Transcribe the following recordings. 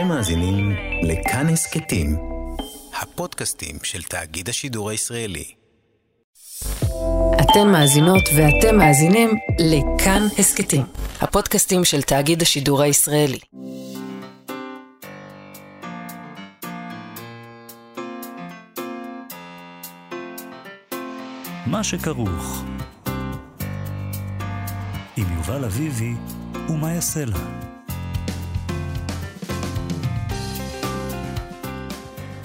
אתם מאזינים לכאן הסקטים, הפודקאסטים של תאגיד השידור הישראלי. אתן מאזינות ואתם מאזינים לכאן הסקטים, הפודקאסטים של תאגיד השידור הישראלי. מה שכרוך עם יובל אביבי ומה יעשה לה.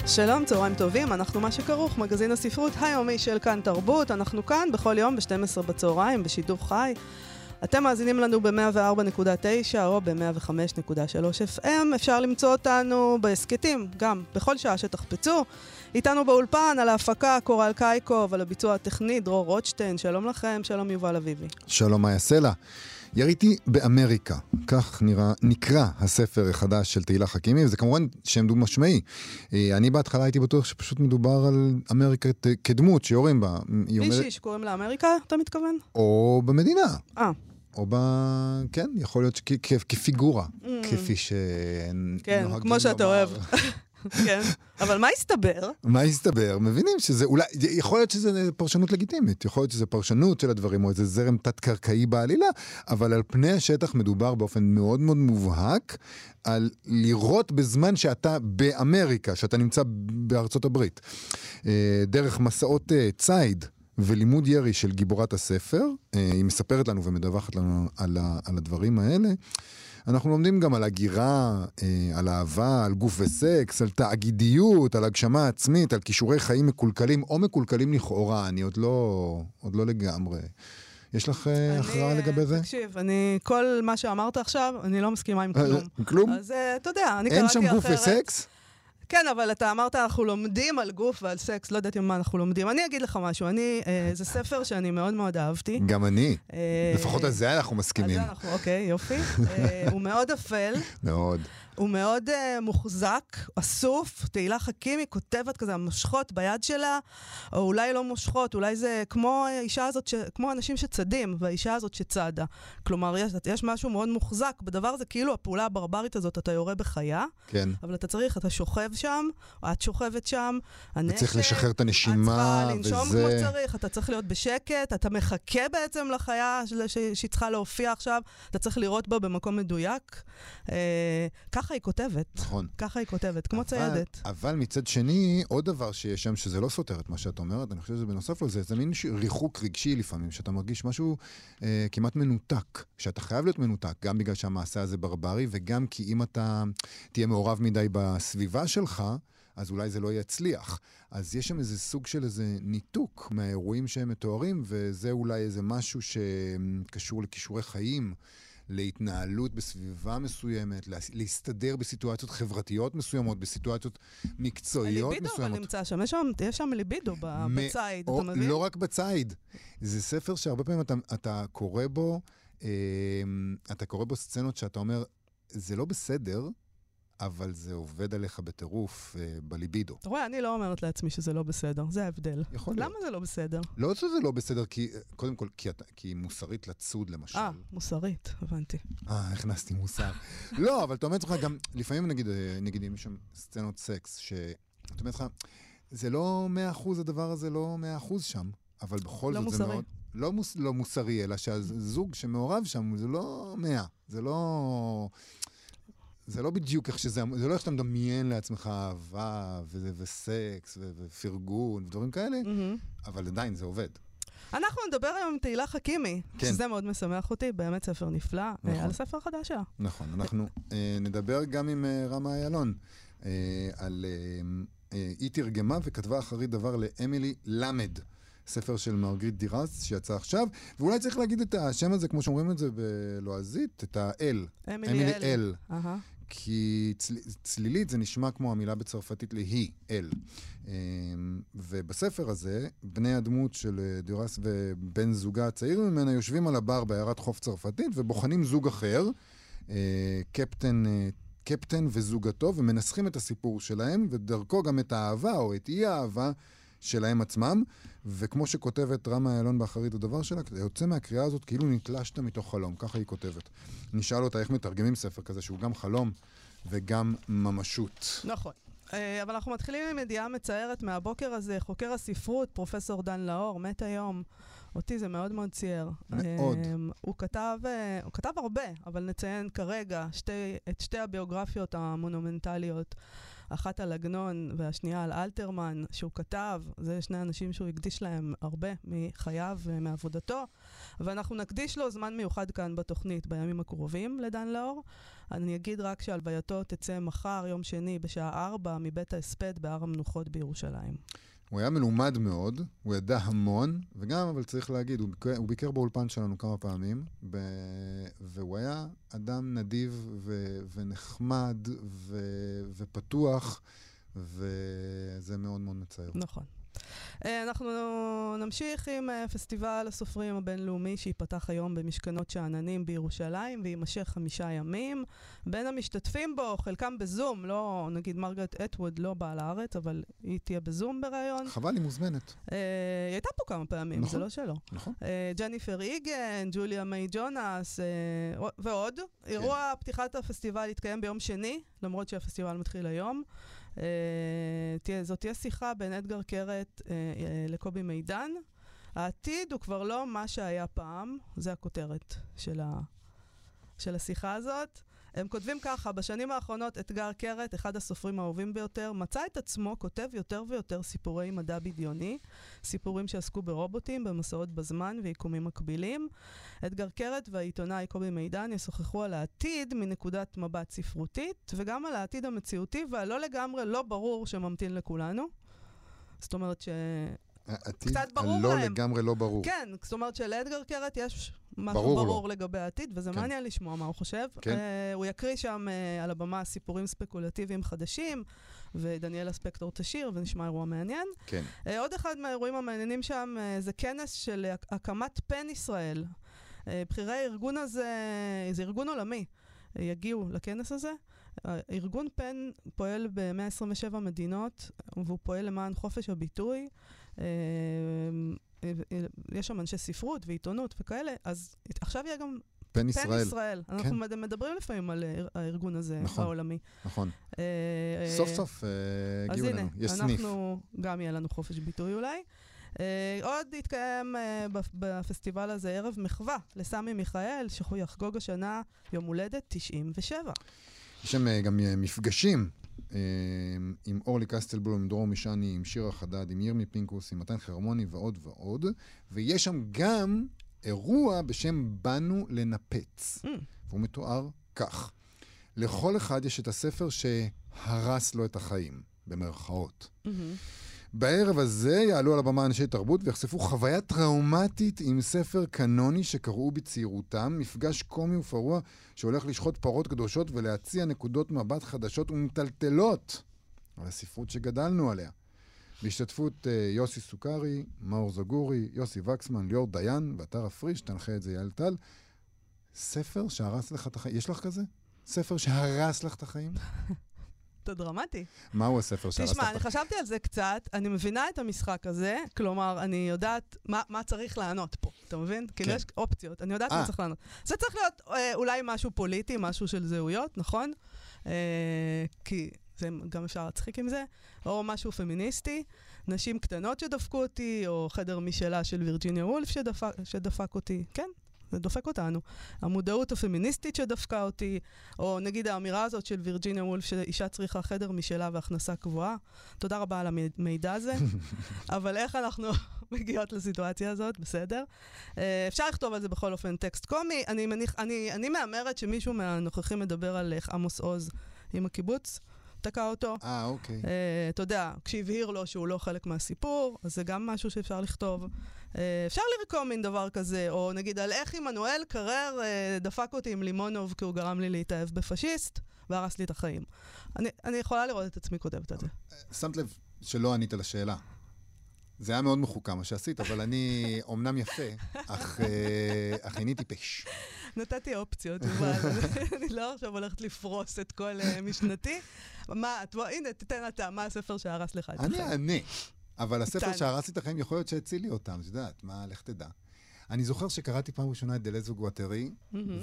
שלום, צהריים טובים, אנחנו מה שכרוך, מגזין הספרות היומי של כאן תרבות. אנחנו כאן בכל יום ב-12 בצהריים בשידור חי. אתם מאזינים לנו ב-104.9 או ב-105.3 FM. אפשר למצוא אותנו בהסקטים, גם בכל שעה שתחפצו. איתנו באולפן, על ההפקה, קוראל קייקוב, על הביצוע הטכני, דרור רוטשטיין. שלום לכם, שלום יובל אביבי. שלום, מה יעשה לה. יריתי באמריקה, כך נקרא הספר החדש של תהילה חכימי, וזה כמובן שם דו משמעי. אני בהתחלה הייתי בטוח שפשוט מדובר על אמריקה כדמות שיורים בה. מישהי שקוראים לה אמריקה, אתה מתכוון? או במדינה. או ב... כן, יכול להיות כפיגורה, כפי שנוהגים לומר. כן, כמו שאתה אוהב. כן, אבל מה הסתבר? מה הסתבר? מבינים שזה אולי, יכול להיות שזה פרשנות לגיטימית, יכול להיות שזה פרשנות של הדברים, או איזה זרם תת-קרקעי בעלילה, אבל על פני השטח מדובר באופן מאוד מאוד מובהק, על לראות בזמן שאתה באמריקה, שאתה נמצא בארצות הברית, דרך מסעות צייד, ולימוד ירי של גיבורת הספר, היא מספרת לנו ומדווחת לנו על הדברים האלה, אנחנו לומדים גם על הגירה, על אהבה, על גוף וסקס, על תאגידיות, על הגשמה עצמית, על כישורי חיים מקולקלים או מקולקלים לכאורה. אני עוד לא לגמרי. יש לך הכרעה לגבי זה? תקשיב, כל מה שאמרת עכשיו, אני לא מסכימה עם כלום. כלום? אז אתה יודע, אני קראתי אחרת. אין שם גוף וסקס? כן, אבל אתה אמרת, אנחנו לומדים על גוף ועל סקס, לא יודעת מה אנחנו לומדים. אני אגיד לך משהו, זה ספר שאני מאוד מאוד אהבתי. גם אני. לפחות על זה אנחנו מסכימים. על זה אנחנו, אוקיי, יופי. הוא מאוד אפל. מאוד. הוא מאוד מוחזק, אסוף, תהילה חכימי, כותבת כזה, מושכות ביד שלה, או אולי לא מושכות, אולי זה כמו האישה הזאת, כמו אנשים שצדים, והאישה הזאת שצדה. כלומר, יש משהו מאוד מוחזק, בדבר הזה כאילו הפעולה הברברית הזאת, אתה יורה בחיה, כן. אבל אתה צריך, אתה שוכב שם, או את שוכבת שם, הנשק, אתה צריך לשחרר את הנשימה, עצבה, לנשום וזה... כמו שצריך, אתה צריך להיות בשקט, אתה מחכה בעצם לחיה שהיא צריכה להופיע עכשיו, אתה צריך לראות בה במקום מדויק, ככה היא כותבת, נכון. ככה היא כותבת, כמו ציידת. אבל מצד שני, עוד דבר שיש שם שזה לא סותר את מה שאת אומרת, אני חושב שזה בנוסף לזה, זה מין ריחוק רגשי לפעמים, שאתה מרגיש משהו כמעט מנותק, שאתה חייב להיות מנותק, גם בגלל שהמעשה הזה ברברי, וגם כי אם אתה תהיה מעורב מדי בסביבה שלך, אז אולי זה לא יצליח. אז יש שם איזה סוג של איזה ניתוק מהאירועים שהם מתוארים, וזה אולי איזה משהו שקשור לכישורי חיים, להתנהלות בסביבה מסוימת, להסתדר בסיטואציות חברתיות מסוימות, בסיטואציות מקצועיות מסוימות. הליבידו נמצא שם, יש שם ליבידו בצייד, אתה מבין? לא רק בצייד. זה ספר שהרבה פעמים אתה קורא בו, סצנות שאתה אומר, זה לא בסדר, אבל זה עובד עליך בטירוף, בליבידו. אתה רואה, אני לא אומרת לעצמי שזה לא בסדר, זה ההבדל. למה זה לא בסדר? לא שזה לא בסדר, קודם כל, כי מוסרית לצוד, למשל. מוסרית, הבנתי. הכנסתי מוסר. לא, אבל אתה אומרת לך גם, לפעמים נגיד, אם יש שם סצנות סקס, שאתה אומרת לך, זה לא 100%, הדבר הזה לא 100% שם, אבל בכל זאת זה מאוד... לא מוסרי, אלא שהזוג שמעורב שם, זה לא 100, זה לא... זה לא בדיוק איך שזה, זה לא איך שאתה מדמיין לעצמך אהבה וסקס ופרגון ודברים כאלה, אבל עדיין זה עובד. אנחנו נדבר היום עם תהילה חכימי, שזה מאוד משמח אותי, באמת ספר נפלא, על ספר חדש שלה. נכון, אנחנו נדבר גם עם רמה איילון, היא תרגמה וכתבה אחרי דבר לאמילי למד. ספר של מרגריט דיראס שיצא עכשיו, ואולי צריך להגיד את השם הזה, כמו שאומרים את זה בלועזית, את האל. אמילי אל. כי צלילית זה נשמע כמו המילה בצרפתית להיא, אל. ובספר הזה, בני הדמות של דיראס ובן זוגה הצעיר ממנה, יושבים על הבר בעיירת חוף צרפתית, ובוחנים זוג אחר, קפטן וזוגתו, ומנסחים את הסיפור שלהם, ודרכו גם את האהבה או את אי האהבה, שלהם עצמם, וכמו שכותבת רמה איילון באחרית הדבר שלה, יוצא מהקריאה הזאת כאילו נתלשת מתוך חלום, ככה היא כותבת. נשאל אותה איך מתרגמים ספר כזה, שהוא גם חלום, וגם ממשות. נכון. אבל אנחנו מתחילים עם ידיעה מצערת מהבוקר הזה. חוקר הספרות, פרופסור דן לאור, מת היום. אותי זה מאוד מאוד צייר. מאוד. הוא כתב הרבה, אבל נציין כרגע את שתי הביוגרפיות המונומנטליות, אחת על עגנון והשנייה על אלתרמן, שהוא כתב. זה שני אנשים שהוא הקדיש להם הרבה מחייו ומעבודתו. ואנחנו נקדיש לו זמן מיוחד כאן בתוכנית בימים הקרובים לדן לאור. אני אגיד רק שהלווייתו תצא מחר, יום שני, בשעה 4, מבית ההספד בהר המנוחות בירושלים. הוא היה מלומד מאוד, הוא ידע המון, וגם, אבל צריך להגיד, הוא ביקר באולפן שלנו כמה פעמים, והוא היה אדם נדיב ונחמד ופתוח, וזה מאוד מאוד מצער. נכון. אנחנו נמשיך עם פסטיבל הסופרים הבינלאומי שיפתח היום במשכנות שאננים בירושלים וימשך 5 ימים. בין המשתתפים בו, חלקם בזום, לא נגיד מרגט אתווד לא באה לארץ, אבל היא תהיה בזום בראיון. חבל, היא מוזמנת. היא הייתה פה כמה פעמים, נכון. זה לא שלא. נכון. ג'ניפר איגן, ג'וליה מאי ג'ונס ועוד. כן. אירוע פתיחת הפסטיבל יתקיים ביום שני, למרות שהפסטיבל מתחיל היום. זאת תהיה שיחה בין אתגר קרת לקובי מידן. העתיד הוא כבר לא מה שהיה פעם, זה הכותרת של השיחה הזאת. הם כותבים ככה, בשנים האחרונות אתגר קרת, אחד הסופרים האהובים ביותר, מצא את עצמו כותב יותר ויותר סיפורי מדע בדיוני, סיפורים שעסקו ברובוטים, במסעות בזמן ויקומים מקבילים. אתגר קרת והעיתונאי קובי מידן ישוחחו על העתיד מנקודת מבט ספרותית, וגם על העתיד המציאותי והלא לגמרי לא ברור שממתין לכולנו. זאת אומרת ש... העתיד הלא לגמרי לא ברור. כן, זאת אומרת שלאתגר קרת יש משהו ברור לגבי העתיד, וזה מעניין לשמוע מה הוא חושב. הוא יקריא שם על הבמה סיפורים ספקולטיביים חדשים, ודניאל הספקטור תשיר, ונשמע אירוע מעניין. עוד אחד מהאירועים המעניינים שם זה כנס של הקמת פן ישראל. בחירי הארגון הזה, זה ארגון עולמי, יגיעו לכנס הזה. ארגון פן פועל ב-127 מדינות, והוא פועל למען חופש הביטוי. יש שם אנשי ספרות ועיתונות וכאלה, אז עכשיו יהיה גם פן ישראל. אנחנו מדברים לפעמים על הארגון הזה העולמי. נכון. סוף סוף הגיעו לנו. יש סניף. גם יהיה לנו חופש ביטוי אולי. עוד התקיים בפסטיבל הזה ערב מחווה לסמי מיכאל, שהוא יחגוג השנה יום הולדת 97. יש שם גם מפגשים עם אורלי קסטלבול, עם דרור משני, עם שירה חדד, עם ירמי פינקוס, עם מתן חרמוני ועוד ועוד. ויש שם גם אירוע בשם "באנו לנפץ", והוא מתואר כך. לכל אחד יש את הספר שהרס לו את החיים, במרכאות. בערב הזה יעלו על הבמה אנשי תרבות ויחשפו חוויה טראומטית עם ספר קנוני שקראו בצעירותם, מפגש קומי ופרוע שהולך לשחוט פרות קדושות ולהציע נקודות מבט חדשות ומטלטלות על הספרות שגדלנו עליה. בהשתתפות יוסי סוכארי, מאור זוגורי, יוסי וקסמן, ליאור דיין, באתר הפריש, תנחה את זה יעל טל. ספר שהרס לך את החיים. יש לך כזה? ספר שהרס לך את החיים? אתה דרמטי. מהו הספר שהרס לך? תשמע, אני חשבתי על זה קצת, אני מבינה את המשחק הזה, כלומר, אני יודעת מה צריך לענות פה, אתה מבין? כאילו יש אופציות, אני יודעת מה צריך לענות. זה צריך להיות אולי משהו פוליטי, משהו של זהויות, נכון? כי זה גם אפשר להצחיק עם זה, או משהו פמיניסטי, נשים קטנות שדפקו אותי, או חדר משלה של וירג'יניה וולף שדפק אותי, כן? זה דופק אותנו. המודעות הפמיניסטית שדפקה אותי, או נגיד האמירה הזאת של וירג'יניה וולף, שאישה צריכה חדר משלה והכנסה קבועה. תודה רבה על המידע הזה. אבל איך אנחנו מגיעות לסיטואציה הזאת? בסדר. אפשר לכתוב על זה בכל אופן טקסט קומי. אני מאמרת שמישהו מהנוכחים מדבר על עמוס עוז עם הקיבוץ. תקע אותו. אוקיי. אתה יודע, כשהבהיר לו שהוא לא חלק מהסיפור, אז זה גם משהו שאפשר לכתוב. אפשר לרקום מין דבר כזה, או נגיד על איך עמנואל קרר דפק אותי עם לימונוב, כי הוא גרם לי להתאהב בפשיסט, והרס לי את החיים. אני יכולה לראות את עצמי כותבת את זה. שמת לב שלא ענית לשאלה. זה היה מאוד מחוקה מה שעשית, אבל אני אומנם יפה, אך איני טיפש. נתתי אופציות, אבל אני לא עכשיו הולכת לפרוס את כל משנתי. הנה, תתן אתה, מה הספר שהרס לך? אני, אבל הספר שהרס איתכם יכול להיות שהצילי אותם, שדעת, מה, לך תדע. אני זוכר שקראתי פעם ראשונה את דלזו גואטרי,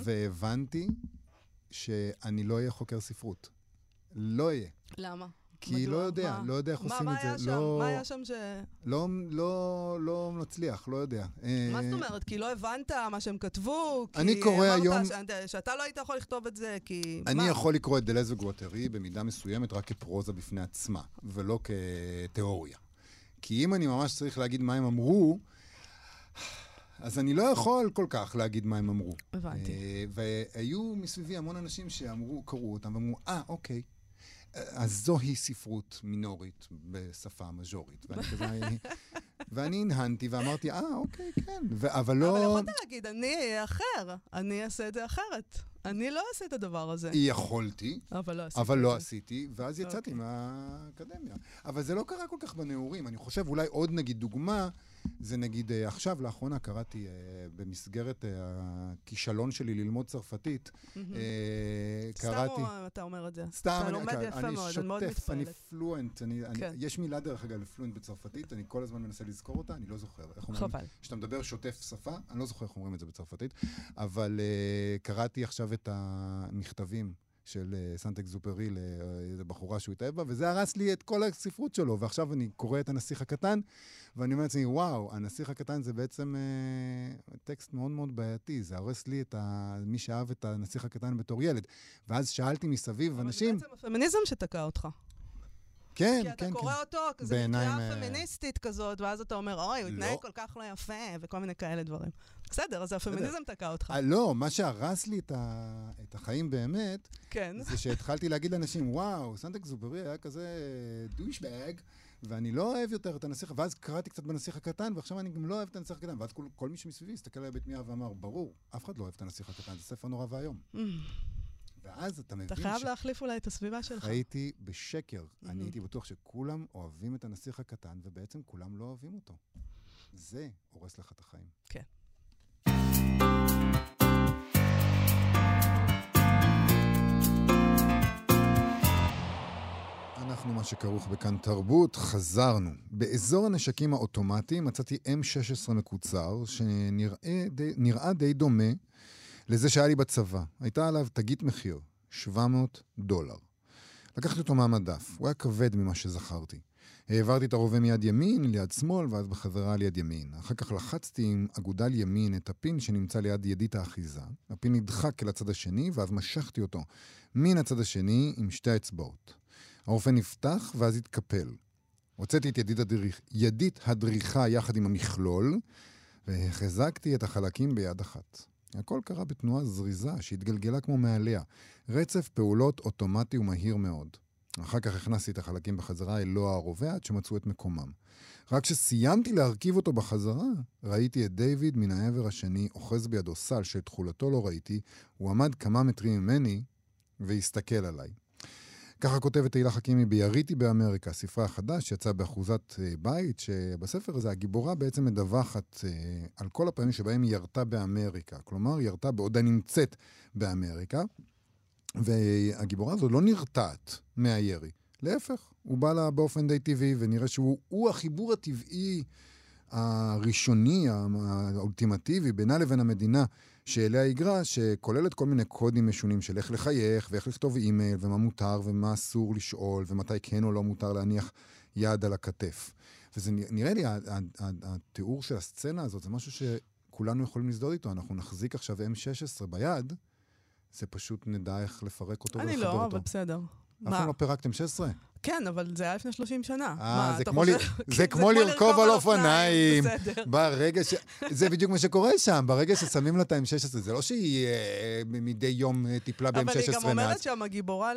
והבנתי שאני לא אהיה חוקר ספרות. לא יהיה. למה? כי לא יודע, לא יודע איך עושים את זה. מה היה שם ש... לא מצליח, לא יודע. מה זאת אומרת? כי לא הבנת מה שהם כתבו? אני קורא היום... שאתה לא היית יכול לכתוב את זה, כי... אני יכול לקרוא את דלז וגואטרי במידה מסוימת רק כפרוזה בפני עצמה, ולא כתיאוריה. כי אם אני ממש צריך להגיד מה הם אמרו, אז אני לא יכול כל כך להגיד מה הם אמרו. הבנתי. והיו מסביבי המון אנשים שאמרו, קראו אותם, ואמרו, אוקיי. אז זוהי ספרות מינורית בשפה מז'ורית. ואני הנהנתי ואמרתי, אוקיי, כן. אבל לא... אבל יכולת להגיד, אני אהיה אחר. אני אעשה את זה אחרת. אני לא אעשה את הדבר הזה. יכולתי, אבל לא עשיתי, ואז יצאתי מהאקדמיה. אבל זה לא קרה כל כך בנאורים. אני חושב, אולי עוד נגיד דוגמה, זה נגיד, עכשיו, לאחרונה קראתי במסגרת הכישלון שלי ללמוד צרפתית, קראתי... סתם אתה אומר את זה. סתם, אני שוטף, אני פלואנט, יש מילה דרך אגב לפלואנט בצרפתית, אני כל הזמן מנסה לזכור אותה, אני לא זוכר. חבל. כשאתה מדבר שוטף שפה, אני לא זוכר איך אומרים את זה בצרפתית, אבל קראתי עכשיו את המכתבים. של סנט אקזופרי לבחורה שהוא התאהב בה, וזה הרס לי את כל הספרות שלו, ועכשיו אני קורא את הנסיך הקטן, ואני אומר לעצמי, וואו, הנסיך הקטן זה בעצם טקסט מאוד מאוד בעייתי, זה הרס לי את מי שאהב את הנסיך הקטן בתור ילד. ואז שאלתי מסביב אנשים... אבל זה בעצם הפמיניזם שתקע אותך. כן, כן. כי אתה קורא אותו, זה נקרא פמיניסטית כזאת, ואז אתה אומר, אוי, הוא התנהג כל כך לא יפה, וכל מיני כאלה דברים. בסדר, אז הפמיניזם תקע אותך. לא, מה שהרס לי את החיים באמת, זה שהתחלתי להגיד לאנשים, וואו, סנט אקזופרי היה כזה דושבג, ואני לא אוהב יותר את הנסיך, ואז קראתי קצת בנסיך הקטן, ועכשיו אני גם לא אוהב את הנסיך הקטן, ואז כל מי שמסביבי הסתכל עליי בתמיהה ואמר, ברור, אף אחד לא אוהב את הנסיך הקטן, זה ספר נורא ואיום. ואז אתה מבין ש... אתה חייב להחליף אולי את הסביבה שלך. חייתי בשקר. אני הייתי בטוח שכולם אוהבים את הנסיך הקטן, ובעצם כולם לא אוהבים אותו. זה הורס לך את החיים. כן. אנחנו מה שכרוך בכאן תרבות, חזרנו. באזור הנשקים האוטומטיים מצאתי M16 מקוצר, שנראה די דומה, לזה שהיה לי בצבא, הייתה עליו תגית מחיר, $700. לקחתי אותו מהמדף, הוא היה כבד ממה שזכרתי. העברתי את הרובה מיד ימין, ליד שמאל, ואז בחזרה ליד ימין. אחר כך לחצתי עם אגודל ימין את הפין שנמצא ליד ידית האחיזה. הפין נדחק אל הצד השני, ואז משכתי אותו מן הצד השני עם שתי האצבעות. הרובה נפתח, ואז התקפל. הוצאתי את ידית הדריכה יחד עם המכלול, והחזקתי את החלקים ביד אחת. הכל קרה בתנועה זריזה שהתגלגלה כמו מעליה, רצף פעולות אוטומטי ומהיר מאוד. אחר כך הכנסתי את החלקים בחזרה אל לא הערובה עד שמצאו את מקומם. רק כשסיימתי להרכיב אותו בחזרה, ראיתי את דיוויד מן העבר השני, אוחז בידו סל שתחולתו לא ראיתי, הוא עמד כמה מטרים ממני והסתכל עליי. ככה כותבת תהילה חכימי ביריתי באמריקה, ספרה החדש שיצא באחוזת בית, שבספר הזה הגיבורה בעצם מדווחת על כל הפעמים שבהם היא ירתה באמריקה. כלומר, ירתה בעודה נמצאת באמריקה, והגיבורה הזו לא נרתעת מהירי. להפך, הוא בא לה באופן די טבעי, ונראה שהוא החיבור הטבעי הראשוני, האולטימטיבי, בינה לבין המדינה, שאליה יגרה, שכוללת כל מיני קודים משונים של איך לחייך, ואיך לכתוב אימייל, ומה מותר, ומה אסור לשאול, ומתי כן או לא מותר להניח יד על הכתף. וזה נראה לי, התיאור של הסצנה הזאת, זה משהו שכולנו יכולים לזדוד איתו. אנחנו נחזיק עכשיו M16 ביד, זה פשוט נדע איך לפרק אותו ולחבר אותו. אני לא, אבל בסדר. אנחנו לא פירקתם 16? כן, אבל זה היה לפני 30 שנה. זה כמו לרכוב על אופניים. זה בדיוק מה שקורה שם, ברגע ששמים לה את ה-M16, זה לא שהיא מדי יום טיפלה ב-M16. אבל היא גם אומרת שם הגיבורה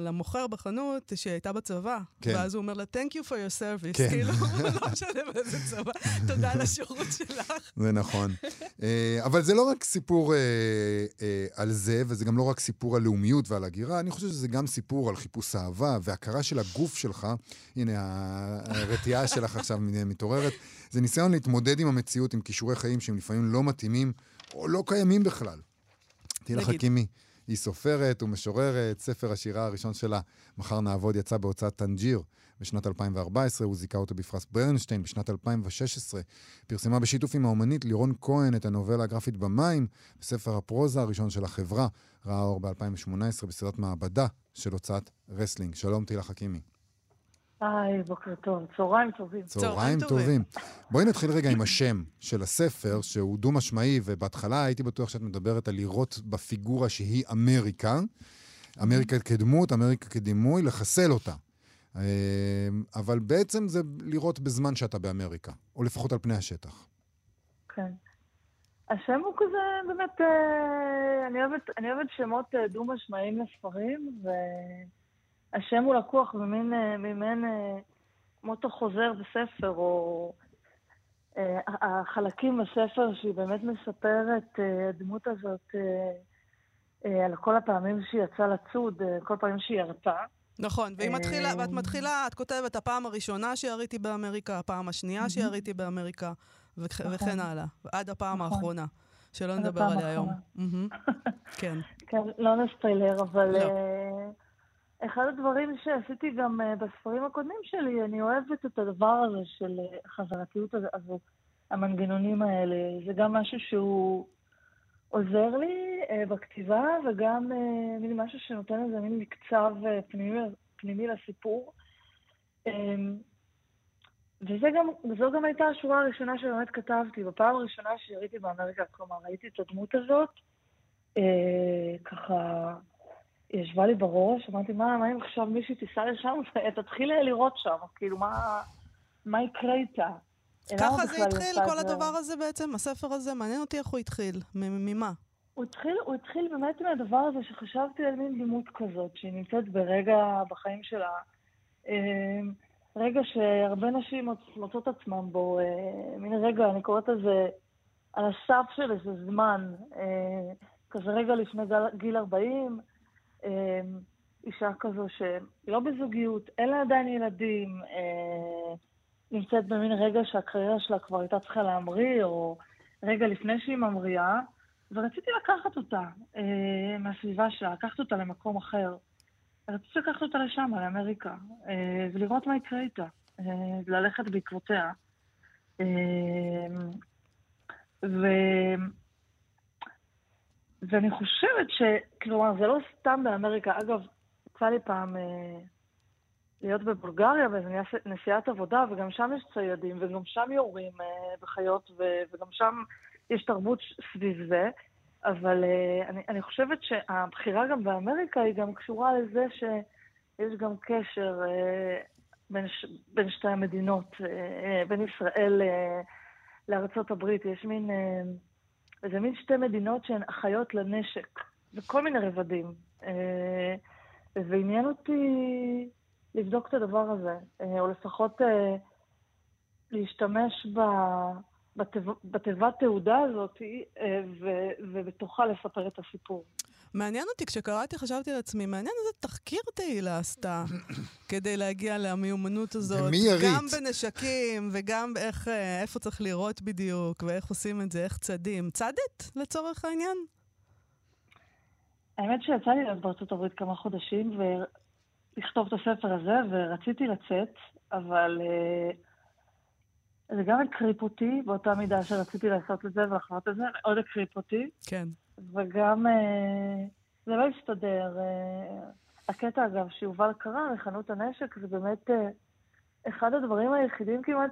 למוכר בחנות, שהייתה בצבא, ואז הוא אומר לה, thank you for your service, כאילו, לא משנה באיזה צבא, תודה על השירות שלך. זה נכון. אבל זה לא רק סיפור על זה, וזה גם לא רק סיפור על לאומיות ועל הגירה, אני חושב שזה גם סיפור על חיפוש אהבה, הכרה של הגוף שלך, הנה הרתיעה שלך עכשיו מתעוררת, זה ניסיון להתמודד עם המציאות, עם כישורי חיים שהם לפעמים לא מתאימים, או לא קיימים בכלל. תהילה חכימי, היא סופרת ומשוררת, ספר השירה הראשון שלה, מחר נעבוד, יצא בהוצאת טנג'יר בשנת 2014, הוא זיכה אותו בפרס ברנשטיין בשנת 2016, פרסמה בשיתוף עם האומנית לירון כהן את הנובלה הגרפית במים, בספר הפרוזה הראשון של החברה, ראה אור ב-2018 בסדרת מעבדה של הוצאת רסלינג. שלום תהילה חכימי. היי, בוקר טוב. צהריים טובים. צהריים טובים. בואי נתחיל רגע עם השם של הספר, שהוא דו משמעי, ובהתחלה הייתי בטוח שאת מדברת על לראות בפיגורה שהיא אמריקה, אמריקה כדמות, אמריקה כדימוי, לחסל אותה. אבל בעצם זה לראות בזמן שאתה באמריקה, או לפחות על פני השטח. כן. השם הוא כזה, באמת, אני אוהבת שמות דו משמעיים לספרים, ו... השם הוא לקוח ממין מוטו חוזר בספר, או החלקים בספר שהיא באמת מספרת, הדמות הזאת, על כל הפעמים שהיא יצאה לצוד, כל פעמים שהיא ירתה. נכון, ואת מתחילה, את כותבת, הפעם הראשונה שיריתי באמריקה, הפעם השנייה שיריתי באמריקה, וכן הלאה, עד הפעם האחרונה, שלא נדבר עליה היום. כן. לא נספיילר, אבל... אחד הדברים שעשיתי גם בספרים הקודמים שלי, אני אוהבת את הדבר הזה של החזרתיות הזאת, המנגנונים האלה. זה גם משהו שהוא עוזר לי בכתיבה, וגם מין משהו שנותן איזה מין מקצב פנימי לסיפור. וזו גם הייתה השורה הראשונה שבאמת כתבתי. בפעם הראשונה שראיתי באמריקה, כלומר, ראיתי את הדמות הזאת, ככה... היא ישבה לי בראש, אמרתי, מה אם עכשיו מישהי תיסע לשם, תתחיל לראות שם, כאילו, מה יקרה איתה? ככה זה התחיל, כל הדבר הזה בעצם, הספר הזה, מעניין אותי איך הוא התחיל, ממה? הוא התחיל באמת מהדבר הזה שחשבתי על מין דמות כזאת, שהיא נמצאת ברגע בחיים שלה, רגע שהרבה נשים מוצאות עצמם בו, מין רגע, אני קוראת לזה, על הסף של איזה זמן, כזה רגע לפני גיל 40, אישה כזו שלא בזוגיות, אלא עדיין ילדים, נמצאת במין רגע שהקריירה שלה כבר הייתה צריכה להמריא, או רגע לפני שהיא ממריאה, ורציתי לקחת אותה מהסביבה שלה, לקחת אותה למקום אחר. רציתי לקחת אותה לשם, לאמריקה, ולראות מה יקרה איתה, וללכת בעקבותיה. ואני חושבת שכלומר, זה לא סתם באמריקה. אגב, יצא לי פעם להיות בבולגריה, ונסיעת עבודה, וגם שם יש ציידים, וגם שם יורים בחיות, וגם שם יש תרבות סביב זה. אבל אני חושבת שהבחירה גם באמריקה היא גם קשורה לזה שיש גם קשר בין שתי המדינות, בין ישראל לארצות הברית. יש מין... וזה מין שתי מדינות שהן אחיות לנשק, וכל מיני רבדים. ועניין אותי לבדוק את הדבר הזה, או לפחות להשתמש בתיבת תעודה הזאת, ובתוכה לספר את הסיפור. מעניין אותי, כשקראתי חשבתי לעצמי, מעניין איזה תחקיר תהילה עשתה כדי להגיע למיומנות הזאת, גם בנשקים וגם איפה צריך לראות בדיוק, ואיך עושים את זה, איך צדים. צדת לצורך העניין? האמת שיצא לי להיות בארצות הברית כמה חודשים, ולכתוב את הספר הזה, ורציתי לצאת, אבל זה גם הקריפ אותי, באותה מידה שרציתי לעשות את זה ולחוות את זה, עוד הקריפ אותי. כן. וגם זה לא הסתדר. הקטע, אגב, שיובל קרא, לחנות הנשק, זה באמת אחד הדברים היחידים כמעט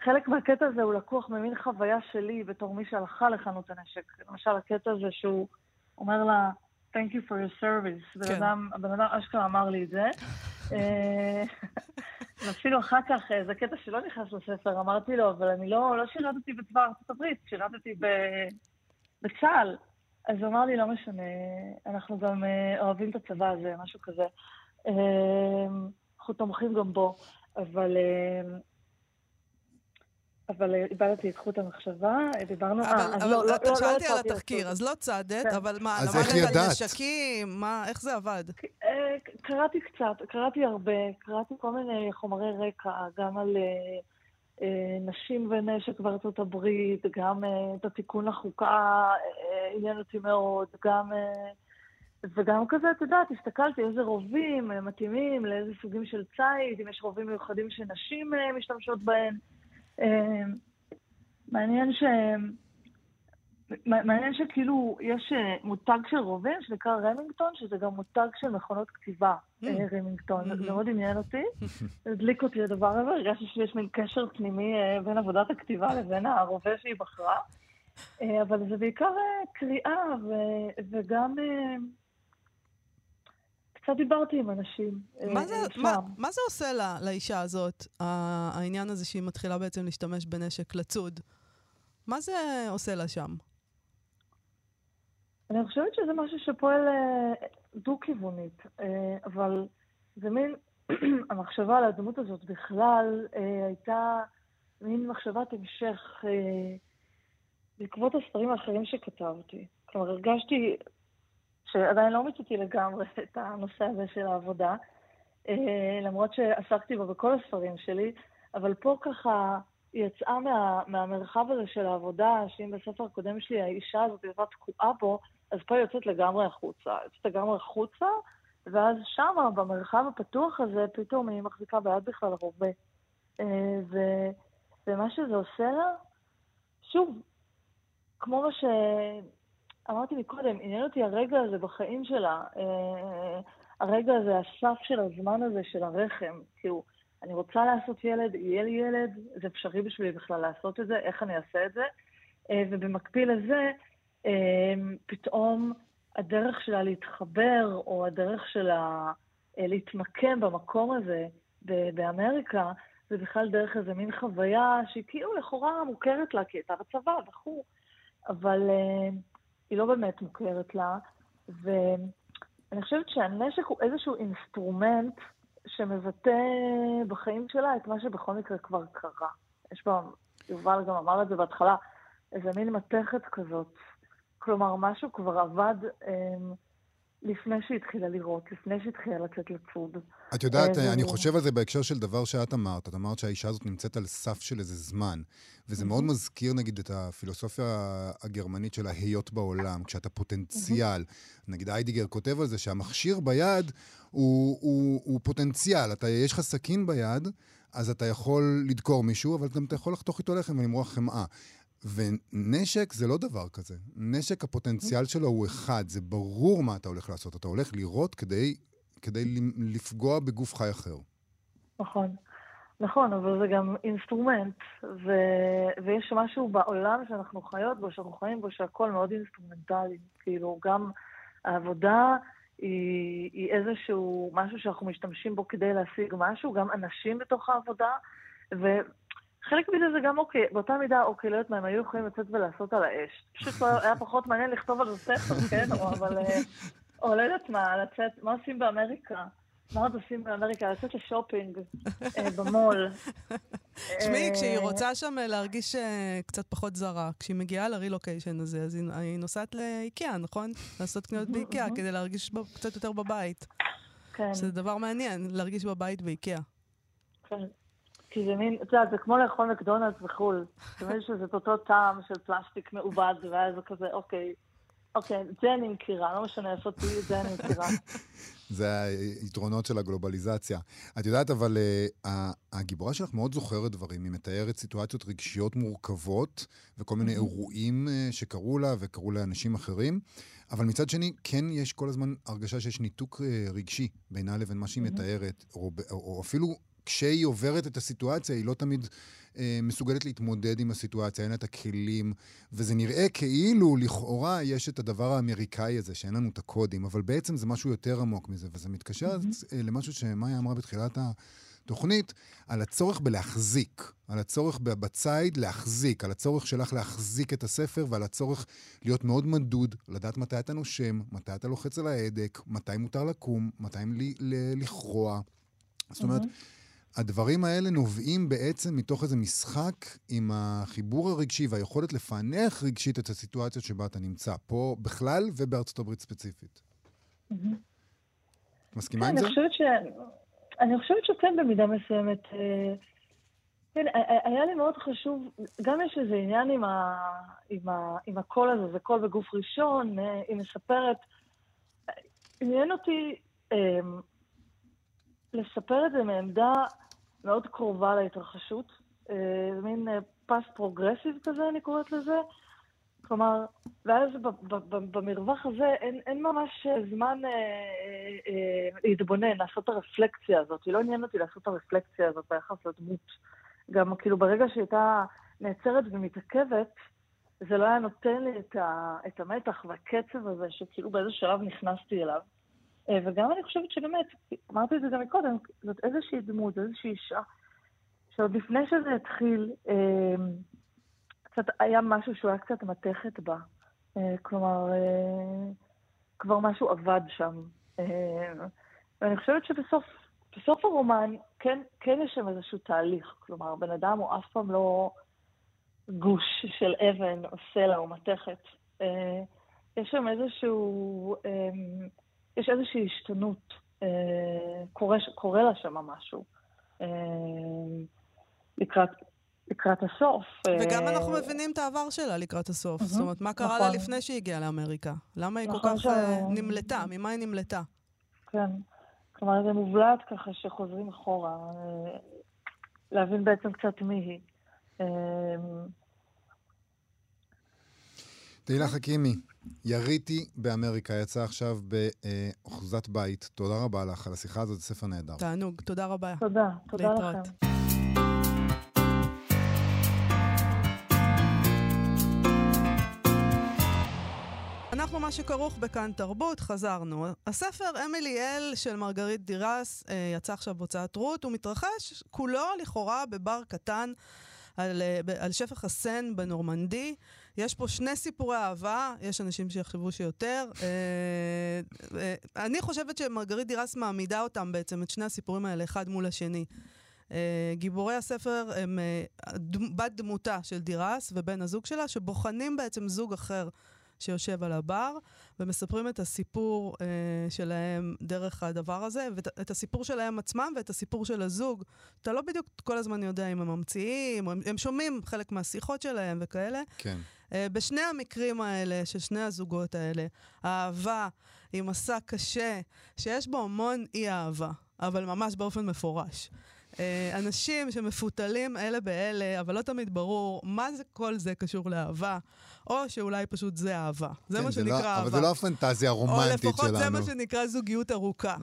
שחלק מהקטע הזה הוא לקוח ממין חוויה שלי בתור מי שהלכה לחנות הנשק. למשל, הקטע הזה שהוא אומר לה, Thank you for your service. כן. הבן אדם אשכרה אמר לי את זה. ואפילו אחר כך, זה קטע שלא נכנס לספר, אמרתי לו, אבל אני לא שירתתי בצבא ארצות הברית, שירתתי בצה"ל. אז הוא אמר לי, לא משנה, אנחנו גם אוהבים את הצבא הזה, משהו כזה. אנחנו תומכים גם בו, אבל איבדתי את חוט המחשבה, דיברנו... אבל אתה שאלתי על התחקיר, אז לא צעדת, אבל מה, למדת על נשקים, איך זה עבד? קראתי קצת, קראתי הרבה, קראתי כל מיני חומרי רקע, גם על נשים ונשק בארצות הברית, גם את התיקון לחוקה עניין אותי מאוד, וגם כזה, אתה יודעת, הסתכלתי איזה רובים מתאימים לאיזה סוגים של צייד, אם יש רובים מיוחדים שנשים משתמשות בהן. מעניין שכאילו יש מותג של רובים שנקרא רמינגטון, שזה גם מותג של מכונות כתיבה רמינגטון. זה מאוד עניין אותי. הדליק אותי הדבר הזה, הרגשתי שיש מין קשר פנימי בין עבודת הכתיבה לבין הרובה שהיא בחרה. אבל זה בעיקר קריאה, וגם קצת דיברתי עם אנשים. מה זה עושה לאישה הזאת, העניין הזה שהיא מתחילה בעצם להשתמש בנשק לצוד? מה זה עושה לה שם? אני חושבת שזה משהו שפועל דו-כיוונית, אבל זה מין, המחשבה על הדמות הזאת בכלל הייתה מין מחשבת המשך בעקבות הספרים האחרים שכתבתי. כלומר, הרגשתי שעדיין לא מיציתי לגמרי את הנושא הזה של העבודה, למרות שעסקתי בה בכל הספרים שלי, אבל פה ככה היא יצאה מהמרחב הזה של העבודה, שאם בספר הקודם שלי האישה הזאת הייתה תקועה בו, אז פה היא יוצאת לגמרי החוצה. ואז שם, במרחב הפתוח הזה, פתאום היא מחזיקה ביד בכלל הרבה. ומה שזה עושה לה, שוב, כמו מה שאמרתי מקודם, עניין אותי הרגע הזה בחיים שלה, הרגע הזה, הסף של הזמן הזה של הרחם, כאילו, אני רוצה לעשות ילד, יהיה לי ילד, זה אפשרי בשבילי בכלל לעשות את זה, איך אני אעשה את זה, ובמקביל לזה, פתאום הדרך שלה להתחבר, או הדרך שלה להתמקם במקום הזה, באמריקה, זה בכלל דרך איזה מין חוויה, שהיא כאילו לכאורה מוכרת לה, כי הייתה בצבא, וכו', אבל היא לא באמת מוכרת לה, ואני חושבת שהנשק הוא איזשהו אינסטרומנט, שמבטא בחיים שלה את מה שבכל מקרה כבר קרה. יש בה, יובל גם אמר את זה בהתחלה, איזה מין מתכת כזאת. כלומר, משהו כבר עבד לפני שהתחילה לראות, לפני שהתחילה לצאת לצוד. את יודעת, אני חושב על זה בהקשר של דבר שאת אמרת. את אמרת שהאישה הזאת נמצאת על סף של איזה זמן, וזה מאוד מזכיר, נגיד, את הפילוסופיה הגרמנית של ההיות בעולם, כשאתה פוטנציאל. נגיד, היידיגר כותב על זה שהמכשיר ביד הוא פוטנציאל. יש לך סכין ביד, אז אתה יכול לדקור מישהו, אבל גם אתה יכול לחתוך איתו לחם ולמרוח חמאה. ונשק זה לא דבר כזה. נשק, הפוטנציאל שלו הוא אחד. זה ברור מה אתה הולך לעשות. אתה הולך לירות כדי לפגוע בגוף חי אחר. נכון. נכון, אבל זה גם אינסטרומנט. ויש משהו בעולם שאנחנו חיות בו, שאנחנו חיים בו, שהכל מאוד אינסטרומנטלי. כאילו, גם העבודה היא איזשהו משהו שאנחנו משתמשים בו כדי להשיג משהו, גם אנשים בתוך העבודה, חלק מזה זה גם אוקיי, באותה מידה אוקיי, לא יודעת מה, הם היו יכולים לצאת ולעשות על האש. פשוט היה פחות מעניין לכתוב על זה ספר, כן? או לא יודעת מה, לצאת, מה עושים באמריקה? מה עוד עושים באמריקה? לצאת לשופינג, במול. שמי, כשהיא רוצה שם להרגיש קצת פחות זרה, כשהיא מגיעה לרילוקיישן הזה, אז היא נוסעת לאיקאה, נכון? לעשות קניות באיקאה, כדי להרגיש קצת יותר בבית. כן. שזה דבר מעניין, להרגיש בבית באיקאה. כן. כי זה מין, אתה יודע, זה כמו לאכול מקדונלדס וחול. זאת אומרת שזה אותו טעם של פלסטיק מעובד, ואז זה כזה, אוקיי, זה אני מכירה, לא משנה, לעשות לי, זה אני מכירה. זה היתרונות של הגלובליזציה. את יודעת, אבל הגיבורה שלך מאוד זוכרת דברים, היא מתארת סיטואציות רגשיות מורכבות, וכל מיני אירועים שקרו לה וקרו לאנשים אחרים, אבל מצד שני, כן יש כל הזמן הרגשה שיש ניתוק רגשי בינה לבין מה שהיא מתארת, או אפילו כשהיא עוברת את הסיטואציה, היא לא תמיד מסוגלת להתמודד עם הסיטואציה, אין את הכלים, וזה נראה כאילו לכאורה יש את הדבר האמריקאי הזה, שאין לנו את הקודים, אבל בעצם זה משהו יותר עמוק מזה, וזה מתקשר למשהו שמאיה אמרה בתחילת התוכנית, על הצורך בלהחזיק, על הצורך בצייד להחזיק, על הצורך שלך להחזיק את הספר, ועל הצורך להיות מאוד מדוד, לדעת מתי אתה נושם, מתי אתה לוחץ על ההדק, מתי מותר לקום, מתי לכרוע. זאת אומרת, הדברים האלה נובעים בעצם מתוך איזה משחק עם החיבור הרגשי והיכולת לפענח רגשית את הסיטואציות שבה אתה נמצא, פה בכלל ובארצות הברית ספציפית. מסכימה עם זה? אני חושבת שכן במידה מסוימת כן, היה לי מאוד חשוב, גם יש איזה עניין עם הקול הזה, זה קול בגוף ראשון, היא מספרת, עניין אותי לספר את זה מעמדה מאוד קרובה להתרחשות, מין פס פרוגרסיב כזה, אני קוראת לזה, כלומר, ואז במרווח הזה אין ממש זמן להתבונן, לעשות את הרפלקציה הזאת, היא לא עניין אותי לעשות את הרפלקציה הזאת, ביחס לדמות, גם כאילו ברגע שהייתה נעצרת ומתעכבת, זה לא היה נותן לי את המתח והקצב הזה, שכאילו באיזה שלב נכנסתי אליו. וגם אני חושבת שבאמת, אמרתי את זה גם מקודם, זאת איזושהי דמות, איזושהי אישה, שעוד לפני שזה התחיל, קצת היה משהו שהוא היה קצת מתכת בה. כלומר, כבר משהו עבד שם. ואני חושבת שבסוף הרומן, כן יש שם איזשהו תהליך. כלומר, בן אדם הוא אף פעם לא גוש של אבן או סלע או מתכת. יש שם איזשהו... יש איזושהי השתנות. קורה לה שם משהו. לקראת הסוף. וגם אנחנו מבינים את העבר שלה לקראת הסוף. זאת אומרת, מה קרה לה לפני שהיא הגיעה לאמריקה? למה היא כל כך נמלטה? ממה היא נמלטה? כן. כלומר, זה מובלט ככה שחוזרים אחורה. להבין בעצם קצת מי היא. תהילה חכימי, יריתי באמריקה, יצא עכשיו באחוזת בית. תודה רבה לך על השיחה הזאת, ספר נהדר. תענוג, תודה רבה. תודה לכם. אנחנו מה שכרוך בכאן תרבות, חזרנו. הספר אמילי אל של מרגריט דיראס יצא עכשיו בהוצאת רות, הוא מתרחש כולו לכאורה בבר קטן על שפך הסן בנורמנדי. יש פה שני סיפורי אהבה, יש אנשים שיחשבו שיותר. אני חושבת שמרגריט דיראס מעמידה אותם בעצם, את שני הסיפורים האלה, אחד מול השני. גיבורי הספר הם בת דמותה של דיראס ובן הזוג שלה, שבוחנים בעצם זוג אחר שיושב על הבר, ומספרים את הסיפור שלהם דרך הדבר הזה, ואת הסיפור שלהם עצמם, ואת הסיפור של הזוג. אתה לא בדיוק כל הזמן יודע אם הם ממציאים, הם שומעים חלק מהשיחות שלהם וכאלה. כן. בשני המקרים האלה, של שני הזוגות האלה, האהבה היא מסע קשה, שיש בו המון אי אהבה, אבל ממש באופן מפורש. אנשים שמפותלים אלה באלה, אבל לא תמיד ברור מה זה כל זה קשור לאהבה, או שאולי פשוט זה אהבה. זה מה שנקרא אהבה. אבל זה לא הפנטזיה הרומנטית שלנו. או לפחות זה מה שנקרא זוגיות ארוכה.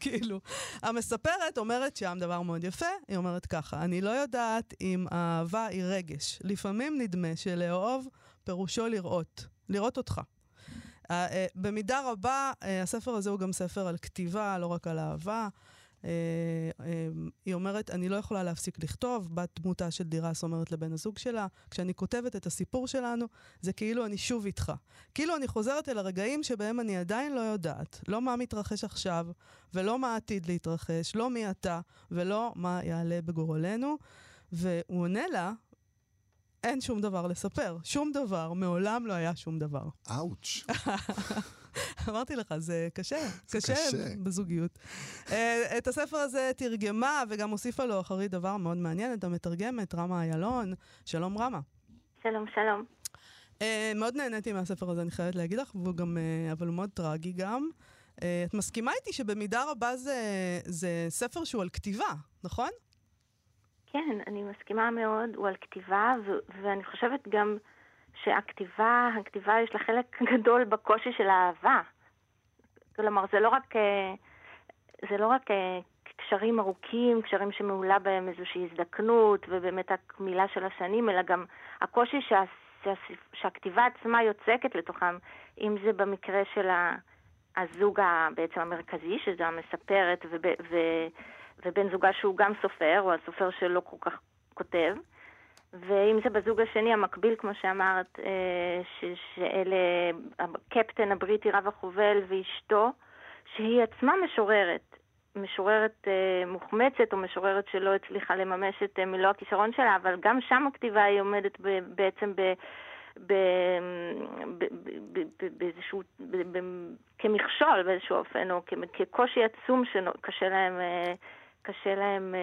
כאילו, המספרת אומרת שם דבר מאוד יפה, היא אומרת ככה, אני לא יודעת אם האהבה היא רגש. לפעמים נדמה שלאהוב פירושו לראות, לראות אותך. במידה רבה, הספר הזה הוא גם ספר על כתיבה, לא רק על אהבה. היא אומרת, אני לא יכולה להפסיק לכתוב, בת דמותה של דיראס אומרת לבן הזוג שלה, כשאני כותבת את הסיפור שלנו, זה כאילו אני שוב איתך. כאילו אני חוזרת אל הרגעים שבהם אני עדיין לא יודעת, לא מה מתרחש עכשיו, ולא מה עתיד להתרחש, לא מי אתה, ולא מה יעלה בגורלנו. והוא עונה לה, אין שום דבר לספר, שום דבר, מעולם לא היה שום דבר. אאוץ'. אמרתי לך, זה קשה, קשה בזוגיות. את הספר הזה תרגמה וגם הוסיפה לו אחרי דבר מאוד מעניין, את המתרגמת, רמה איילון. שלום רמה. שלום, שלום. מאוד נהניתי מהספר הזה, אני חייבת להגיד לך, אבל הוא מאוד טרגי גם. את מסכימה איתי שבמידה רבה זה ספר שהוא על כתיבה, נכון? כן, אני מסכימה מאוד, הוא על כתיבה, ואני חושבת גם שהכתיבה יש לה חלק גדול בקושי של האהבה. כלומר, זה לא רק קשרים ארוכים, קשרים שמעולה בהם איזושהי הזדקנות, ובאמת המילה של השנים, אלא גם הקושי שהכתיבה עצמה יוצקת לתוכם, אם זה במקרה של הזוג בעצם המרכזי, שזה המספרת, ובן זוגה שהוא גם סופר, או הסופר שלא כל כך כותב, ואם זה בזוג השני המקביל, כמו שאמרת, שאלה הקפטן הבריטי רב החובל ואשתו, שהיא עצמה משוררת מוחמצת, או משוררת שלא הצליחה לממש את מלוא הכישרון שלה, אבל גם שם הכתיבה היא עומדת בעצם באיזשהו, כמכשול באיזשהו אופן, או כקושי עצום שקשה להם קשה להם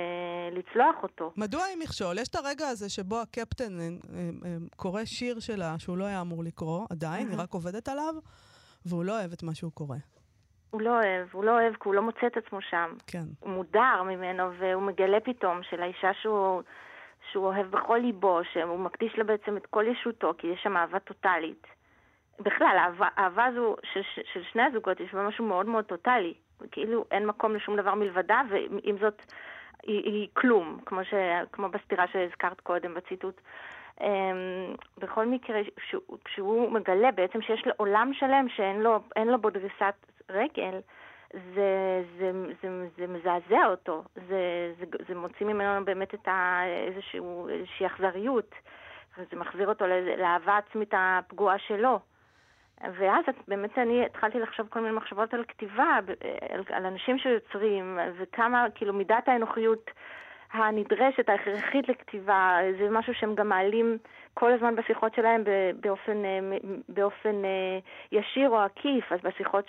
לצלוח אותו. מדוע עם מכשול? יש את הרגע הזה שבו הקפטן קורא שיר שלה שהוא לא היה אמור לקרוא, עדיין, היא רק עובדת עליו, והוא לא אוהב את מה שהוא קורא. הוא לא אוהב, כי הוא לא מוצא את עצמו שם. כן. הוא מודר ממנו, והוא מגלה פתאום של האישה שהוא אוהב בכל ליבו, שהוא מקדיש לה בעצם את כל ישותו, כי יש שם אהבה טוטלית. בכלל, האהבה הזו של שני הזוגות יש בה משהו מאוד מאוד טוטלי. כאילו אין מקום לשום דבר מלבדה, ועם זאת היא כלום, כמו בסתירה שהזכרת קודם בציטוט. בכל מקרה, כשהוא מגלה בעצם שיש לו עולם שלם שאין לו בו דריסת רגל, זה מזעזע אותו. זה מוציא ממנו באמת את איזושהי אכזריות. זה מחזיר אותו לאהבה עצמית הפגועה שלו. ואז באמת אני התחלתי לחשוב כל מיני מחשבות על כתיבה, על אנשים שיוצרים, וכמה, כאילו, מידת האנוכיות הנדרשת, ההכרחית לכתיבה, זה משהו שהם גם מעלים כל הזמן בשיחות שלהם באופן ישיר או עקיף. אז בשיחות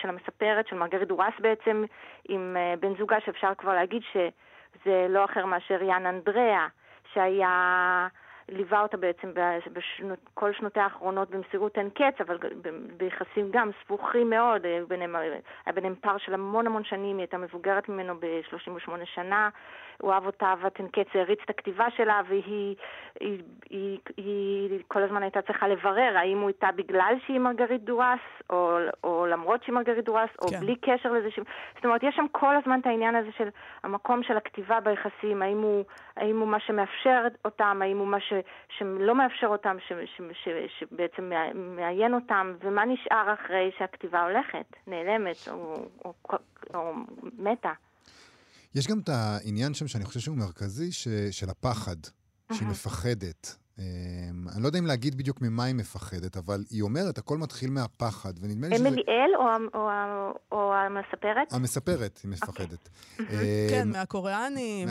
של המספרת, של מרגריט דיראס בעצם, עם בן זוגה, שאפשר כבר להגיד שזה לא אחר מאשר יאן אנדריה, ליווה אותה בעצם כל שנותי האחרונות במסירות אין קץ, אבל ביחסים גם ספוחים מאוד, ביניהם פער של המון שנים, היא הייתה מבוגרת ממנו ב-38 שנה, הוא אהב אותה ואין קץ, הריץ את הכתיבה שלה, והיא כל הזמן הייתה צריכה לברר, האם הוא איתה בגלל שהיא מרגריט דיראס, או למרות שהיא מרגריט דיראס, או בלי קשר לזה, זאת אומרת, יש שם כל הזמן את העניין הזה של המקום של הכתיבה ביחסים, האם הוא מה שמאפשר אותם, האם הוא מה שלא מאפשר אותם, שבעצם מעיין אותם, ומה נשאר אחרי שהכתיבה הולכת, נעלמת או מתה. יש גם את העניין שם שאני חושב שהוא מרכזי, של הפחד, שהיא מפחדת. אני לא יודע אם להגיד בדיוק ממה היא מפחדת, אבל היא אומרת, הכל מתחיל מהפחד. אמליאל או המספרת? המספרת, היא מפחדת. כן, מהקוריאנים,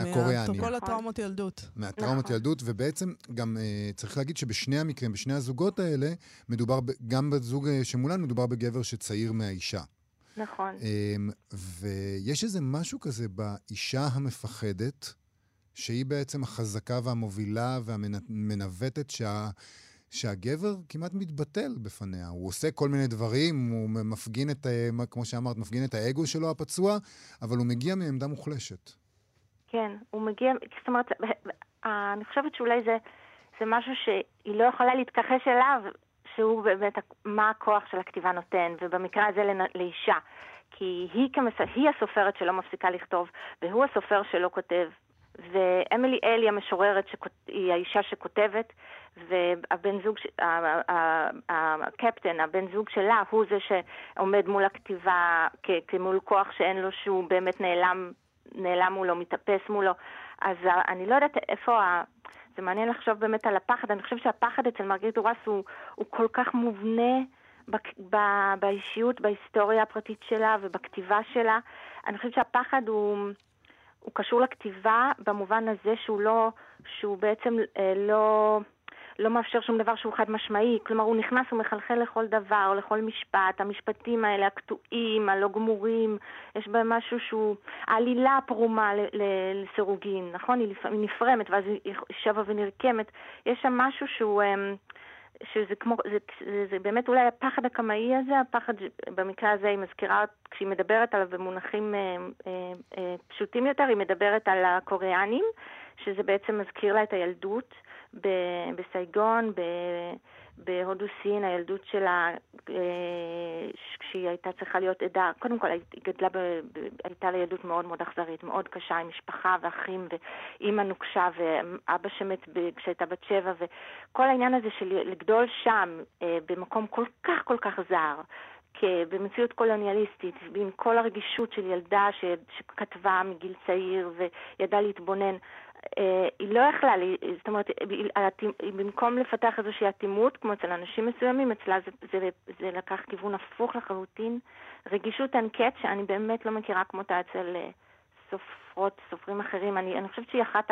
כל הטראומות ילדות. מהטראומות ילדות, ובעצם גם צריך להגיד שבשני המקרים, בשני הזוגות האלה, מדובר גם בזוג שמולן, מדובר בגבר שצעיר מהאישה. נכון. ויש איזה משהו כזה באישה המפחדת, שהיא בעצם החזקה והמובילה והמנווטת שהגבר כמעט מתבטל בפניה. הוא עושה כל מיני דברים, הוא מפגין כמו שאמרת, מפגין את האגו שלו הפצוע, אבל הוא מגיע מעמדה מוחלשת. כן, הוא מגיע, זאת אומרת, אני חושבת שאולי זה משהו שהיא לא יכולה להתכחש אליו, שהוא באמת מה הכוח של הכתיבה נותן, ובמקרה הזה לאישה. כי היא הסופרת שלא מפסיקה לכתוב, והוא הסופר שלא כותב. ואמילי אלי המשוררת היא האישה שכותבת, והבן זוג, הקפטן, הבן זוג שלה, הוא זה שעומד מול הכתיבה כמול כוח שאין לו, שהוא באמת נעלם מולו, מתאפס מולו. אז אני לא יודעת איפה, זה מעניין לחשוב באמת על הפחד. אני חושב שהפחד אצל מרגריט דיראס הוא כל כך מובנה באישיות, בהיסטוריה הפרטית שלה ובכתיבה שלה. אני חושב שהפחד הוא קשור לכתיבה במובן הזה שהוא בעצם לא מאפשר שום דבר שהוא חד משמעי. כלומר, הוא נכנס ומחלחל לכל דבר, לכל משפט. המשפטים האלה, הקטועים, הלא גמורים, יש בהם משהו שהוא עלילה פרומה לסירוגין, נכון? היא נפרמת, ואז היא שווה ונרקמת. יש שם משהו שזה באמת אולי הפחד הקמאי הזה, הפחד במקרה הזה היא מזכירה, כשהיא מדברת עליו במונחים פשוטים יותר, היא מדברת על הקוריאנים, שזה בעצם מזכיר לה את הילדות בסייגון, בהודו סין, הילדות שלה, כשהיא הייתה צריכה להיות עדה, קודם כל היא גדלה, הייתה לה ילדות מאוד מאוד אכזרית, מאוד קשה, עם משפחה ואחים, ואימא נוקשה, ואבא שמת כשהייתה בת 7, וכל העניין הזה של לגדול שם, במקום כל כך זר, במציאות קולוניאליסטית, עם כל הרגישות של ילדה שכתבה מגיל צעיר, וידעה להתבונן, היא לא יכלה, זאת אומרת, במקום לפתח איזושהי אטימות, כמו אצל אנשים מסוימים, אצלה זה לקח כיוון הפוך לחלוטין. רגישות אנקט שאני באמת לא מכירה כמותה אצל סופרים אחרים. אני חושבת שהיא אחת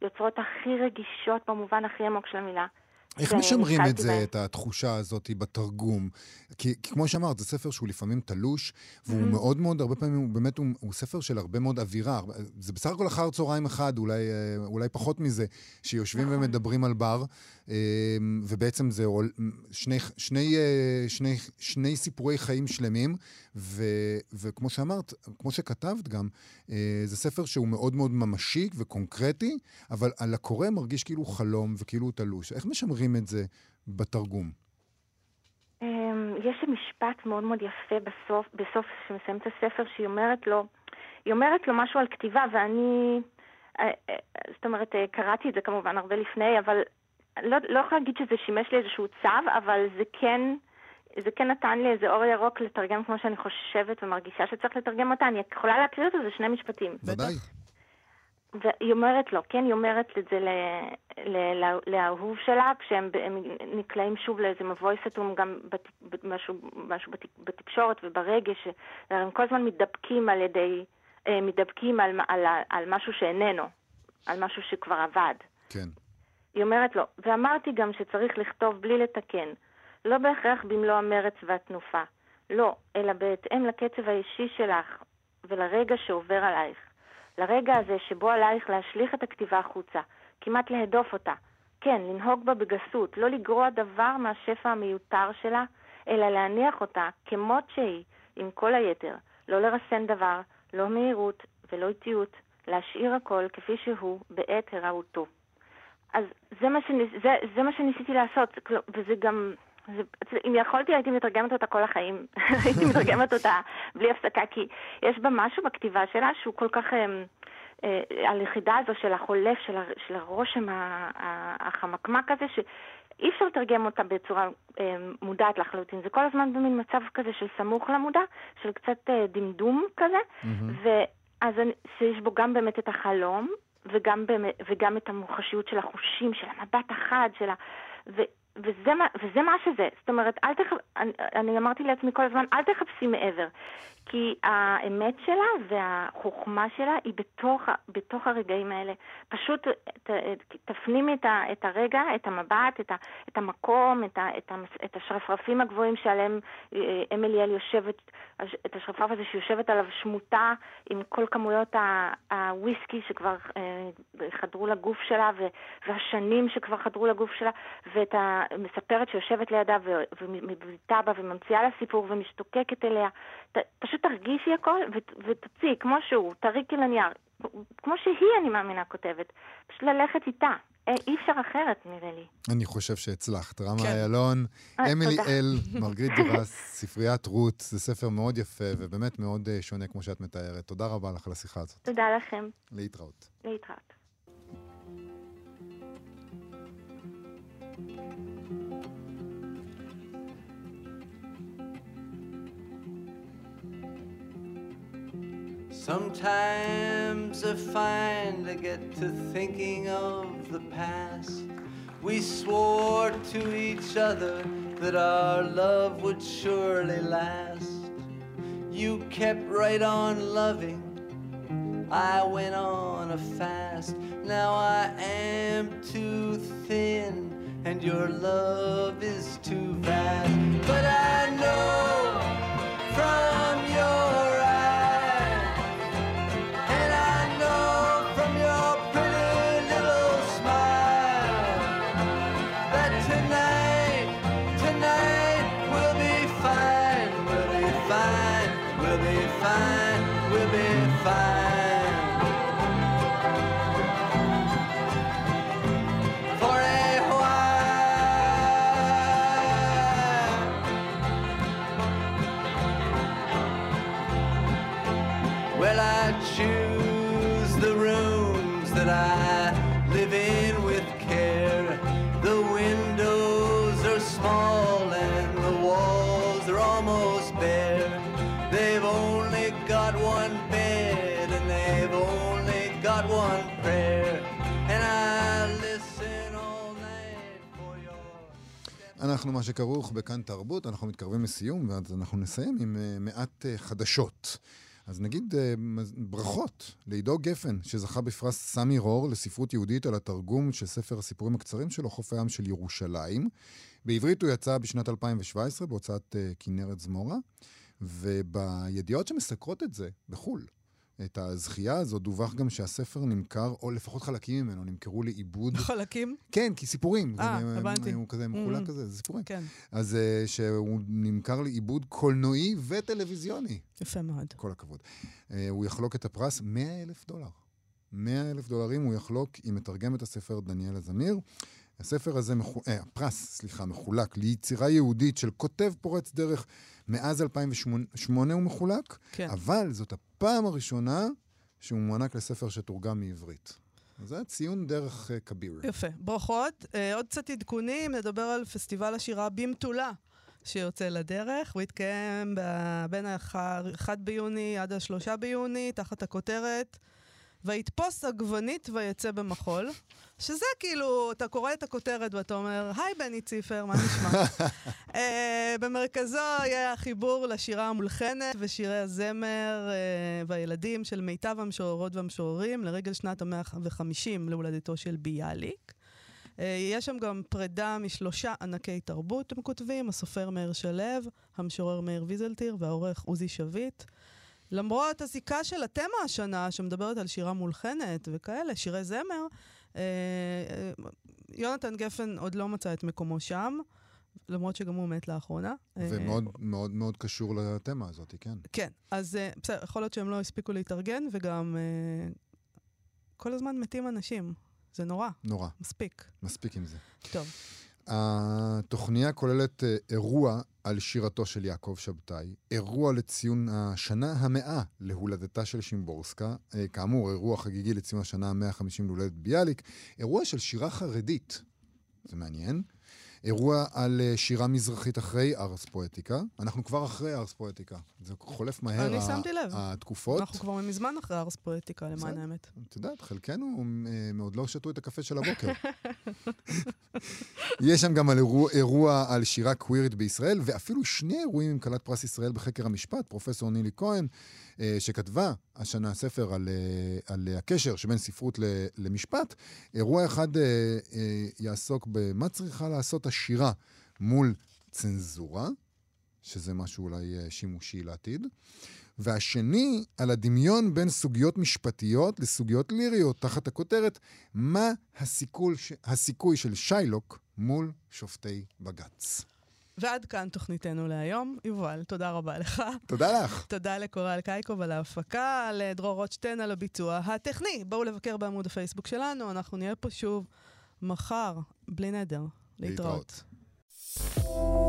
היוצרות הכי רגישות במובן הכי עמוק של המילה. איך משמרים את זה, את התחושה הזאת בתרגום? כי כמו שאמרת, זה ספר שהוא לפעמים תלוש, והוא מאוד מאוד, הרבה פעמים, הוא באמת, הוא ספר של הרבה מאוד אווירה. זה בסך הכל אחר צהריים אחד, אולי פחות מזה, שיושבים ומדברים על בר, ובעצם זה שני סיפורי חיים שלמים, וכמו שאמרת, כמו שכתבת גם, זה ספר שהוא מאוד מאוד ממשי וקונקרטי, אבל על הקורא מרגיש כאילו חלום וכאילו תלוש. איך משמרים את זה בתרגום? יש משפט מאוד מאוד יפה בסוף שמסיים את הספר, שהיא אומרת לו, משהו על כתיבה, ואני, זאת אומרת, קראתי את זה כמובן הרבה לפני, אבל לא יכולה להגיד שזה שימש לי איזשהו צו, אבל זה כן נתן לי איזה אור ירוק לתרגם כמו שאני חושבת ומרגישה שצריך לתרגם אותה. אני יכולה להקריא את זה, שני משפטים. ודאי. והיא אומרת לו, כן, היא אומרת את זה לאהוב שלה, כשהם נקלעים שוב לאיזה מבוי סתום, גם משהו בתקשורת וברגש, הם כל הזמן מתדבקים על משהו שאיננו, על משהו שכבר עבד. כן. היא אומרת לו, ואמרתי גם שצריך לכתוב בלי לתקן, לא בהכרח במלוא המרץ והתנופה, לא, אלא בהתאם לקצב האישי שלך ולרגע שעובר עלייך. לרגע הזה שבו עלייך להשליך את הכתיבה החוצה, כמעט להדוף אותה. כן, לנהוג בה בגסות, לא לגרוע דבר מהשפע המיותר שלה, אלא להניח אותה כמות שהיא, עם כל היתר. לא לרסן דבר, לא מהירות ולא איטיות, להשאיר הכל כפי שהוא בעת הראותו. אז זה מה שניסיתי לעשות, וזה גם... אם יכולתי הייתי מתרגמת אותה כל החיים, הייתי מתרגמת אותה בלי הפסקה, כי יש בה משהו בכתיבה שלה שהוא כל כך, הלחידה הזו של החולף, של הרושם החמקמק הזה, שאי אפשר לתרגם אותה בצורה מודעת לחלוטין, זה כל הזמן במין מצב כזה של סמוך למודע, של קצת דמדום כזה, ואז שיש בו גם באמת את החלום, וגם את המוחשיות של החושים, של המבט החד, וזה מה שזה. זאת אומרת, אני אמרתי לעצמי כל הזמן, אל תחפשי מעבר, כי האמת שלה והחוכמה שלה היא בתוך הרגעים האלה. פשוט תפנימי את הרגע, את המבט, את המקום, את השרפרפים הגבוהים שעליהם אמליאל יושבת, את השרפרף הזה שיושבת עליו שמוטה עם כל כמויות הוויסקי שכבר חדרו לגוף שלה, והשנים שכבר חדרו לגוף שלה, ואת המספרת שיושבת לידה ומביטה בה וממציאה לה סיפור ומשתוקקת אליה. פשוט תרגישי הכל ותוציאי כמו שהוא, תריקי לנייר, כמו שהיא, אני מאמינה, כותבת. פשוט ללכת איתה. אי אפשר אחרת, נראה לי. אני חושב שהצלחת. רמה איילון, אמילי אל, מרגריט דיראס, ספריית רות, זה ספר מאוד יפה ובאמת מאוד שונה כמו שאת מתארת. תודה רבה לך על השיחה הזאת. תודה לכם. להתראות. להתראות. Sometimes I find I get to thinking of the past. We swore to each other that our love would surely last. You kept right on loving, I went on a fast. Now I am too thin and your love is too vast. But I know from your אנחנו מה שכרוך בכאן תרבות, אנחנו מתקרבים לסיום, ואז אנחנו נסיים עם מעט חדשות. אז נגיד ברכות לעידו גפן, שזכה בפרס סמי רור לספרות יהודית על התרגום של ספר הסיפורים הקצרים שלו, חוף הים של ירושלים. בעברית הוא יצא בשנת 2017 בהוצאת כנרת זמורה, ובידיעות שמסקרות את זה, בחול, את הזכייה הזו, דווח גם שהספר נמכר, או לפחות חלקים ממנו, נמכרו לעיבוד. חלקים? כן, כי סיפורים. הבנתי. הוא כזה מחולק כזה, זה סיפורים. כן. אז שהוא נמכר לעיבוד קולנועי וטלוויזיוני. יפה מאוד. כל הכבוד. הוא יחלוק את הפרס $100,000. $100,000 הוא יחלוק עם מתרגם את הספר דניאל זמיר. הספר הזה, הפרס, סליחה, מחולק ליצירה יהודית של כותב פורץ דרך מאז 2008 הוא מחולק, כן. אבל זאת הפעם הראשונה שהוא מוענק לספר שתורגם מעברית. אז זה ציון דרך כביר. יפה, ברכות. עוד קצת עדכונים, נדבר על פסטיבל השירה במטולה, שיוצא לדרך. הוא יתקיים בין ה-1 ביוני עד ה-3 ביוני, תחת הכותרת, ויתפוס עגבנית ויצא במחול, שזה כאילו, אתה קורא את הכותרת ואתה אומר, היי בני ציפר, מה נשמע? במרכזו יהיה החיבור לשירה המולחנת ושירי הזמר והילדים של מיטב המשוררות והמשוררים, לרגל שנת 150 להולדתו של ביאליק. יש שם גם פרידה משלושה ענקי תרבות, הם כותבים, הסופר מאיר שלב, המשורר מאיר ויזלטיר והעורך אוזי שביט. למרות הזיקה של התמה השנה, שמדברת על שירה מולחנת וכאלה, שירי זמר, יונתן גפן עוד לא מצא את מקומו שם, למרות שגם הוא מת לאחרונה. ומאוד מאוד מאוד קשור לתמה הזאת, כן. כן, אז בסדר, יכול להיות שהם לא הספיקו להתארגן, וגם כל הזמן מתים אנשים. זה נורא. נורא. מספיק. מספיק עם זה. טוב. התוכניה כוללת אירוע על שירתו של יעקב שבתאי, אירוע לציון השנה 100 להולדתה של שימבורסקה, כאמור, אירוע חגיגי לציון השנה 150 להולדת ביאליק, אירוע של שירה חרדית, זה מעניין, אירוע על שירה מזרחית אחרי ארס פואטיקה, אנחנו כבר אחרי ארס פואטיקה, זה חולף מהר התקופות. אני שמתי לב, אנחנו כבר מזמן אחרי ארס פואטיקה, למען האמת. אתה יודעת, חלקנו מאוד לא שתו את הקפה של הבוקר. יש שם גם אירוע על שירה קווירית בישראל, ואפילו שני אירועים עם קלת פרס ישראל בחקר המשפט, פרופסור נילי כהן, שכתבה השנה ספר על הקשר שבין ספרות למשפט. אירוע אחד יעסוק במה צריכה לעשות השירה מול צנזורה, שזה משהו אולי שימושי לעתיד, והשני על הדמיון בין סוגיות משפטיות לסוגיות ליריות, תחת הכותרת, מה הסיכוי של שיילוק מול שופטי בגץ. ועד כאן תוכניתנו להיום. יובל, תודה רבה לך. תודה לך. תודה לקוראל קייקוב על ההפקה, לדרור רוטשטיין על הביצוע הטכני. בואו לבקר בעמוד הפייסבוק שלנו, אנחנו נהיה פה שוב מחר, בלי נדר, להתראות.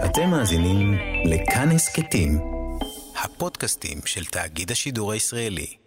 אתם מאזינים לכאן הסכתים, הפודקאסטים של תאגיד השידור הישראלי.